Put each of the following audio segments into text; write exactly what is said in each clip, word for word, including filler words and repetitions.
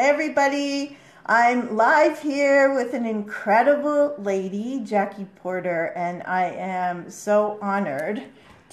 Hey everybody, I'm live here with an incredible lady, Jackie Porter, and I am so honored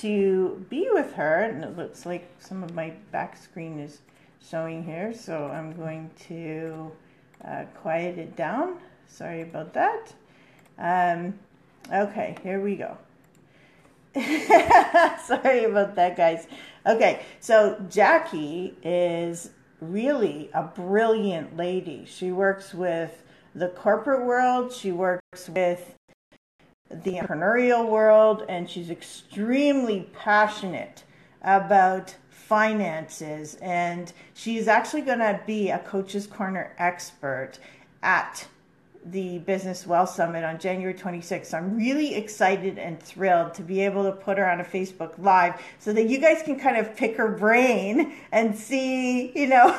to be with her. And it looks like some of my back screen is showing here, so I'm going to uh, quiet it down. Sorry about that. Um, okay, here we go. Sorry about that, guys. Okay, so Jackie is really a brilliant lady. She works with the corporate world, she works with the entrepreneurial world, and she's extremely passionate about finances. And she's actually going to be a Coach's Corner expert at the Business Wealth Summit on January twenty-sixth. So I'm really excited and thrilled to be able to put her on a Facebook Live so that you guys can kind of pick her brain and see, you know,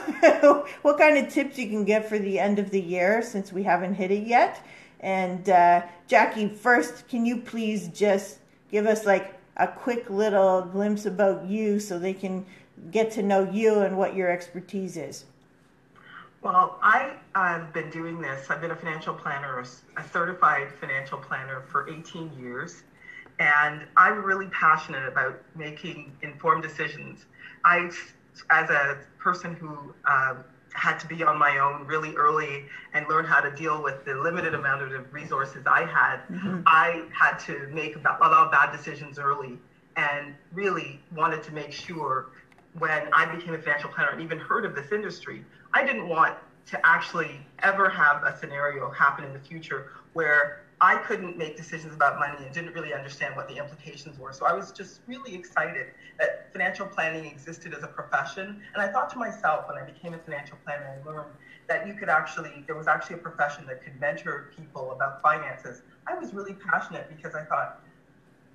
what kind of tips you can get for the end of the year, since we haven't hit it yet. And uh, Jackie, first, can you please just give us like a quick little glimpse about you so they can get to know you and what your expertise is? Well, I, I've been doing this. I've been a financial planner, a certified financial planner for eighteen years. And I'm really passionate about making informed decisions. I, as a person who uh, had to be on my own really early and learn how to deal with the limited amount of resources I had, mm-hmm. I had to make a lot of bad decisions early and really wanted to make sure when I became a financial planner and even heard of this industry, I didn't want to actually ever have a scenario happen in the future where I couldn't make decisions about money and didn't really understand what the implications were. So I was just really excited that financial planning existed as a profession. And I thought to myself, when I became a financial planner, I learned that you could actually, there was actually a profession that could mentor people about finances. I was really passionate because I thought,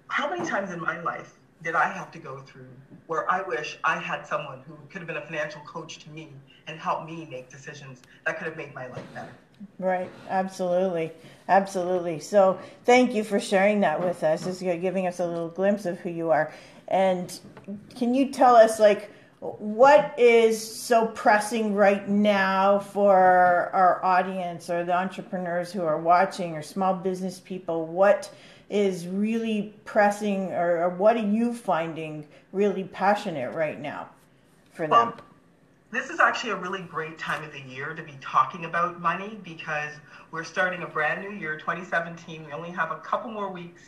how many times in my life did I have to go through where I wish I had someone who could have been a financial coach to me and helped me make decisions that could have made my life better? Right. Absolutely. Absolutely. So thank you for sharing that with us. It's giving us a little glimpse of who you are. And can you tell us, like, what is so pressing right now for our audience or the entrepreneurs who are watching or small business people? What is really pressing, or, or what are you finding really passionate right now for them? Well, this is actually a really great time of the year to be talking about money, because we're starting a brand new year, twenty seventeen. We only have a couple more weeks,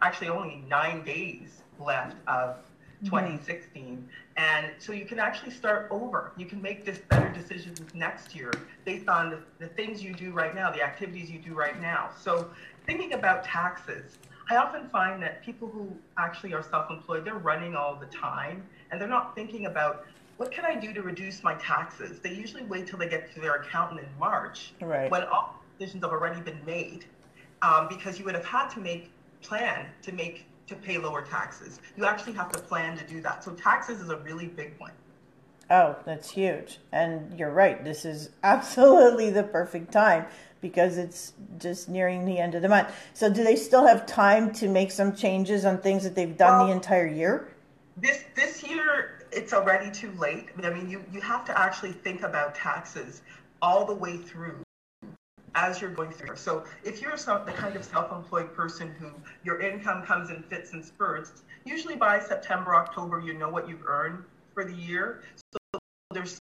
actually only nine days left of twenty sixteen. And so you can actually start over. You can make this better decisions next year based on the, the things you do right now, the activities you do right now. So thinking about taxes, I often find that people who actually are self-employed, they're running all the time and they're not thinking about, what can I do to reduce my taxes? They usually wait till they get to their accountant in March, right, when all decisions have already been made, um, because you would have had to make plan to make to pay lower taxes. You actually have to plan to do that. So taxes is a really big one. Oh, that's huge. And you're right. This is absolutely the perfect time because it's just nearing the end of the month. So do they still have time to make some changes on things that they've done well, the entire year? This this year, it's already too late. I mean, you, you have to actually think about taxes all the way through as you're going through. So if you're some, the kind of self-employed person who your income comes in fits and spurts, usually by September, October, you know what you've earned for the year. So there's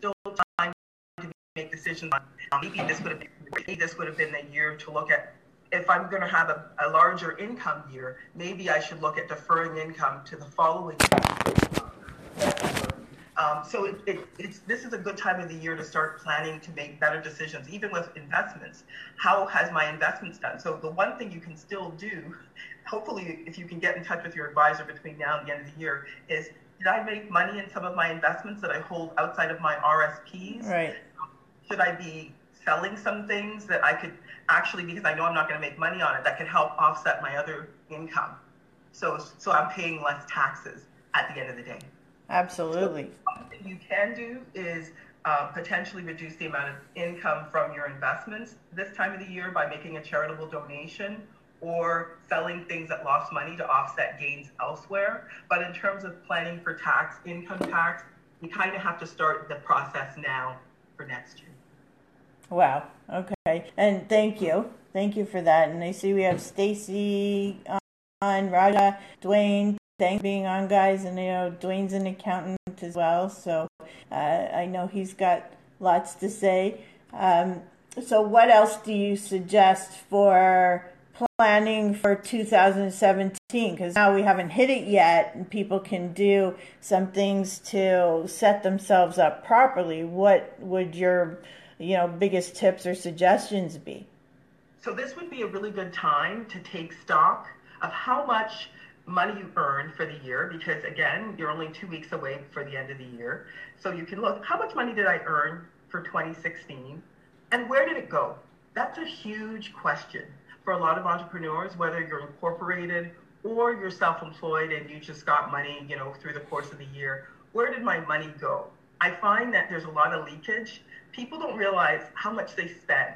still time to make decisions on, um, maybe this would have been, maybe this would have been the year to look at, if I'm going to have a, a larger income year, maybe I should look at deferring income to the following year. Um, so it, it, it's, this is a good time of the year to start planning to make better decisions, even with investments. How has my investments done? So the one thing you can still do, hopefully if you can get in touch with your advisor between now and the end of the year, is did I make money in some of my investments that I hold outside of my R S Ps? Right. Should I be selling some things that I could actually, because I know I'm not going to make money on it, that could help offset my other income? So, so I'm paying less taxes at the end of the day. Absolutely. So something you can do is uh, potentially reduce the amount of income from your investments this time of the year by making a charitable donation or selling things that lost money to offset gains elsewhere. But in terms of planning for tax, income tax, you kind of have to start the process now for next year. Wow. Okay. And thank you. Thank you for that. And I see we have Stacy on, Raja, Dwayne. Thanks for being on, guys. And, you know, Dwayne's an accountant as well, so uh, I know he's got lots to say. Um, so what else do you suggest for planning for two thousand seventeen? Because now we haven't hit it yet, and people can do some things to set themselves up properly. What would your, you know, biggest tips or suggestions be? So this would be a really good time to take stock of how much money you earned for the year, because again, you're only two weeks away for the end of the year. So you can look, how much money did I earn for twenty sixteen? And where did it go? That's a huge question for a lot of entrepreneurs, whether you're incorporated or you're self-employed and you just got money, you know, through the course of the year. Where did my money go? I find that there's a lot of leakage. People don't realize how much they spend,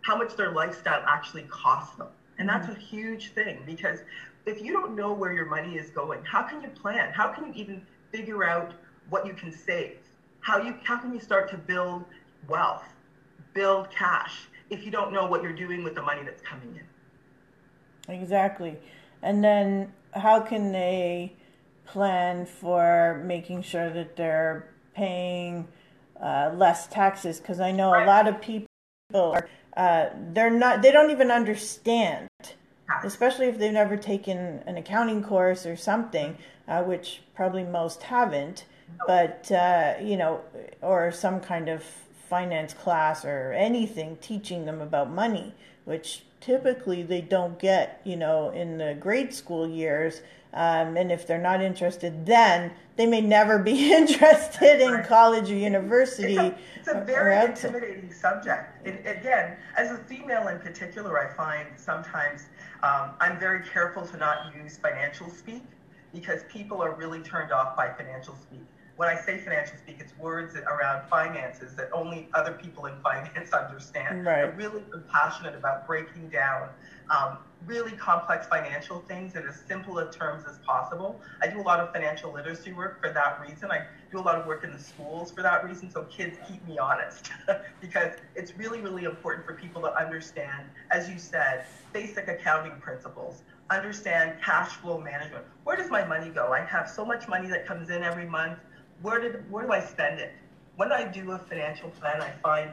how much their lifestyle actually costs them. And that's a huge thing, because if you don't know where your money is going, how can you plan? How can you even figure out what you can save? How you how can you start to build wealth, build cash, if you don't know what you're doing with the money that's coming in? Exactly. And then how can they plan for making sure that they're paying uh, less taxes? Because I know right. a lot of people are uh, they're not they don't even understand. Especially if they've never taken an accounting course or something, uh, which probably most haven't, but, uh, you know, or some kind of finance class or anything teaching them about money, which typically they don't get, you know, in the grade school years. Um, and if they're not interested then, they may never be interested in college or university. It's a, it's a very intimidating subject. It, again, as a female in particular, I find sometimes um, I'm very careful to not use financial speak, because people are really turned off by financial speak. When I say financial speak, it's words around finances that only other people in finance understand. Right. I really am passionate about breaking down um, really complex financial things in as simple of terms as possible. I do a lot of financial literacy work for that reason. I do a lot of work in the schools for that reason, so kids keep me honest, because it's really, really important for people to understand, as you said, basic accounting principles, understand cash flow management. Where does my money go? I have so much money that comes in every month. Where did where do I spend it? When I do a financial plan, I find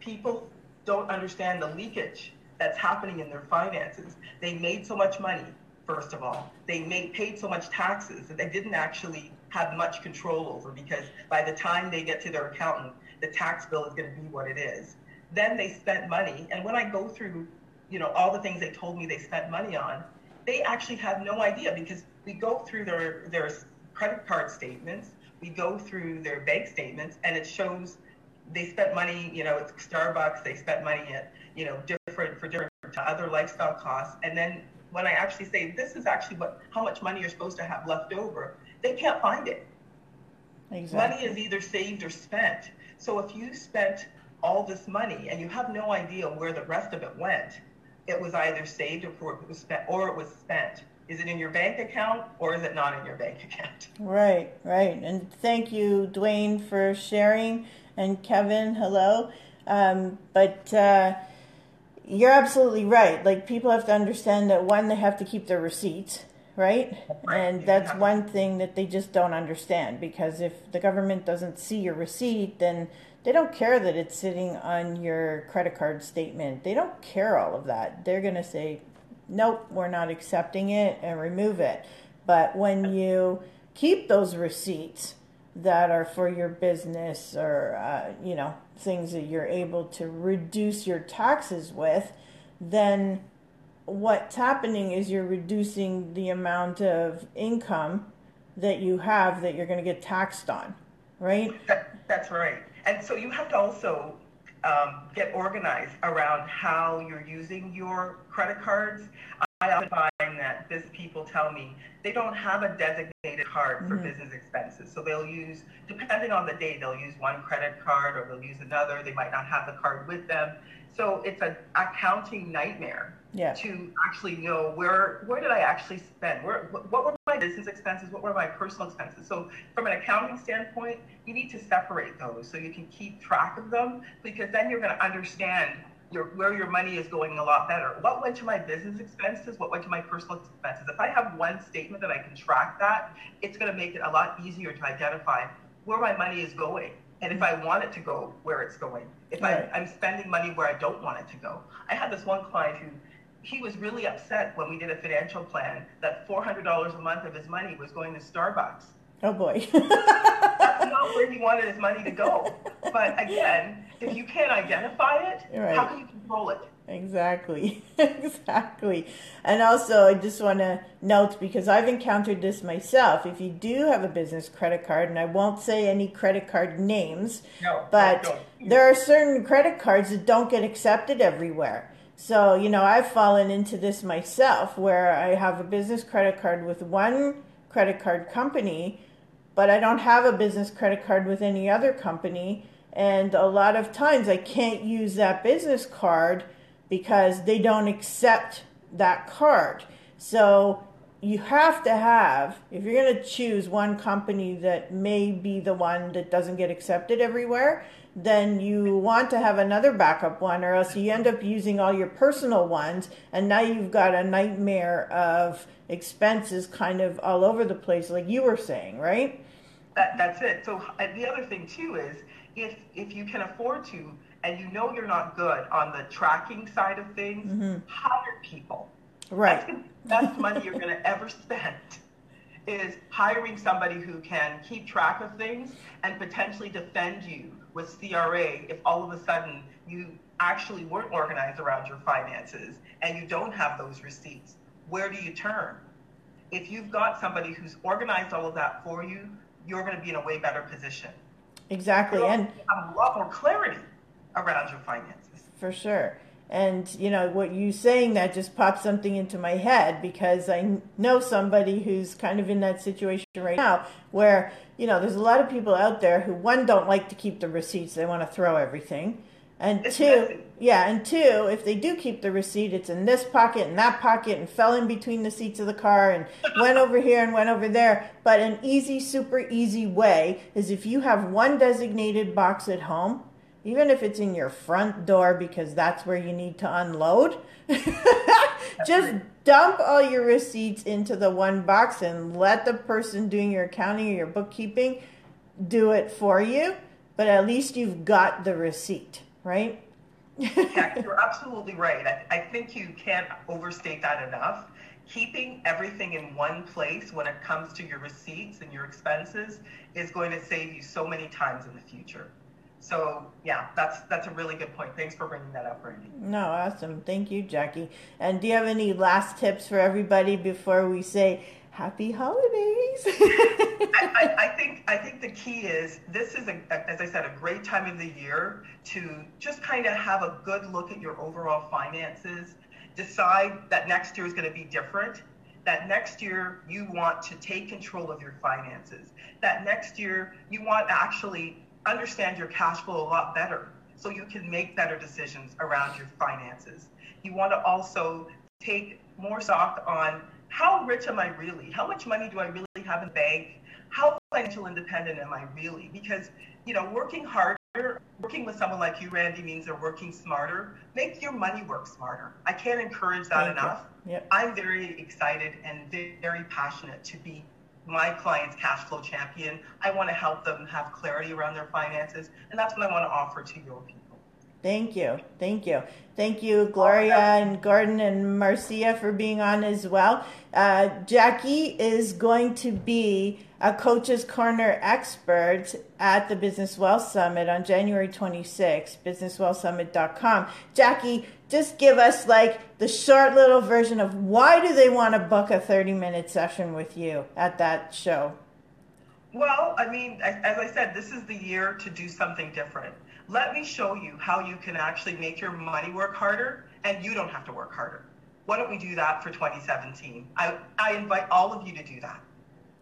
people don't understand the leakage that's happening in their finances. They made so much money, first of all. They made, paid so much taxes that they didn't actually have much control over, because by the time they get to their accountant, the tax bill is going to be what it is. Then they spent money. And when I go through, you know, all the things they told me they spent money on, they actually have no idea, because we go through their, their credit card statements, we go through their bank statements, and it shows they spent money, you know, at Starbucks, they spent money at, you know, different for different other lifestyle costs. And then when I actually say, this is actually what how much money you're supposed to have left over, they can't find it. Exactly. Money is either saved or spent. So if you spent all this money and you have no idea where the rest of it went, it was either saved or it was spent. Or it was spent. Is it in your bank account, or is it not in your bank account? Right, right. And thank you, Dwayne, for sharing. And Kevin, hello. Um, but uh, you're absolutely right. Like, people have to understand that, one, they have to keep their receipts, right? right. And that's yeah. one thing that they just don't understand, because if the government doesn't see your receipt, then they don't care that it's sitting on your credit card statement. They don't care all of that. They're going to say, nope, we're not accepting it, and remove it. But when you keep those receipts that are for your business or, uh, you know, things that you're able to reduce your taxes with, then what's happening is you're reducing the amount of income that you have that you're going to get taxed on, right? That, that's right. And so you have to also Um, get organized around how you're using your credit cards. I often find that business people tell me they don't have a designated card for mm-hmm. business expenses. So they'll use, depending on the day, they'll use one credit card or they'll use another. They might not have the card with them. So it's an accounting nightmare yeah. to actually know where where did I actually spend? Where what were my business expenses? What were my personal expenses? So from an accounting standpoint, you need to separate those so you can keep track of them, because then you're going to understand your where your money is going a lot better. What went to my business expenses? What went to my personal expenses? If I have one statement that I can track that, it's going to make it a lot easier to identify where my money is going. And if I want it to go where it's going, if right. I, I'm spending money where I don't want it to go. I had this one client who, he was really upset when we did a financial plan that four hundred dollars a month of his money was going to Starbucks. Oh boy. That's not where he wanted his money to go. But again, if you can't identify it, right. how can you control it? Exactly. Exactly. And also, I just want to note, because I've encountered this myself, if you do have a business credit card, and I won't say any credit card names, no, but there are certain credit cards that don't get accepted everywhere. So, you know, I've fallen into this myself, where I have a business credit card with one credit card company, but I don't have a business credit card with any other company. And a lot of times I can't use that business card because they don't accept that card. So you have to have, if you're going to choose one company that may be the one that doesn't get accepted everywhere, then you want to have another backup one, or else you end up using all your personal ones, and now you've got a nightmare of expenses kind of all over the place, like you were saying, right? That, that's it. So the other thing too is, if if you can afford to, and you know you're not good on the tracking side of things, mm-hmm. hire people. Right. That's the best money you're going to ever spend, is hiring somebody who can keep track of things and potentially defend you with C R A if all of a sudden you actually weren't organized around your finances and you don't have those receipts. Where do you turn? If you've got somebody who's organized all of that for you, you're going to be in a way better position. Exactly. You'll and have a lot more clarity around your finances. For sure. And, you know, what you saying that just popped something into my head, because I know somebody who's kind of in that situation right now where, you know, there's a lot of people out there who, one, don't like to keep the receipts. They want to throw everything. And it's two, messy. yeah, and two, if they do keep the receipt, it's in this pocket and that pocket and fell in between the seats of the car and went over here and went over there. But an easy, super easy way is if you have one designated box at home, even if it's in your front door, because that's where you need to unload, just dump all your receipts into the one box and let the person doing your accounting or your bookkeeping do it for you. But at least you've got the receipt, right? Yeah, you're absolutely right. I, I think you can't overstate that enough. Keeping everything in one place when it comes to your receipts and your expenses is going to save you so many times in the future. So yeah, that's that's a really good point. Thanks for bringing that up, Brandy. No, awesome. Thank you, Jackie. And do you have any last tips for everybody before we say happy holidays? I, I, I think I think the key is, this is, a, as I said, a great time of the year to just kind of have a good look at your overall finances. Decide that next year is going to be different. That next year you want to take control of your finances. That next year you want to actually understand your cash flow a lot better so you can make better decisions around your finances. You want to also take more stock on, how rich am I really? How much money do I really have in the bank? How financial independent am I really? Because, you know, working harder, working with someone like you, Randy, means they're working smarter. Make your money work smarter. I can't encourage that Thank enough. Yep. I'm very excited and very passionate to be my client's cash flow champion. I want to help them have clarity around their finances, and that's what I want to offer to your people. Thank you. Thank you. Thank you, Gloria and Gordon and Marcia, for being on as well. Uh, Jackie is going to be a Coach's Corner expert at the Business Wealth Summit on January twenty-sixth, business wealth summit dot com. Jackie, just give us like the short little version of why do they want to book a thirty minute session with you at that show? Well, I mean, as I said, this is the year to do something different. Let me show you how you can actually make your money work harder and you don't have to work harder. Why don't we do that for twenty seventeen? I, I invite all of you to do that.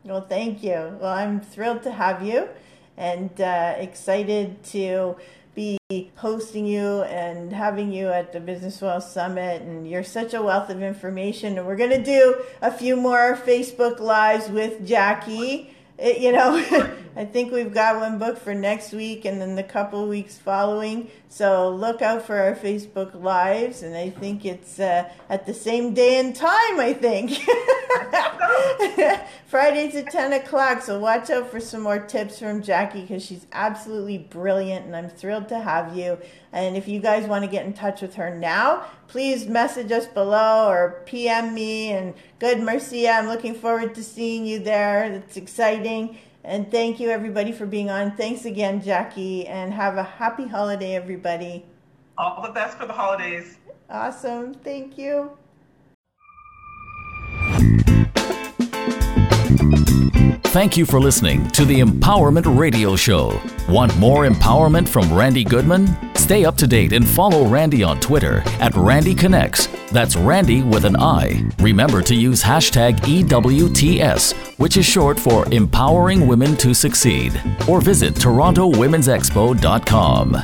Well, thank you. Well, I'm thrilled to have you and uh, excited to be be hosting you and having you at the Business Wealth Summit, and you're such a wealth of information. And we're going to do a few more Facebook Lives with Jackie. It, you know, I think we've got one booked for next week and then the couple weeks following. So look out for our Facebook Lives, and I think it's uh, at the same day and time, I think. Fridays at ten o'clock, so watch out for some more tips from Jackie, because she's absolutely brilliant, and I'm thrilled to have you. And if you guys want to get in touch with her now, please message us below or P M me. And good, Marcia, I'm looking forward to seeing you there. It's exciting. And thank you, everybody, for being on. Thanks again, Jackie, and have a happy holiday, everybody. All the best for the holidays. Awesome. Thank you. Thank you for listening to the Empowerment Radio Show. Want more empowerment from Randy Goodman? Stay up to date and follow Randy on Twitter at Randy Connects. That's Randy with an I. Remember to use hashtag E W T S, which is short for Empowering Women to Succeed. Or visit Toronto Women's Expo dot com.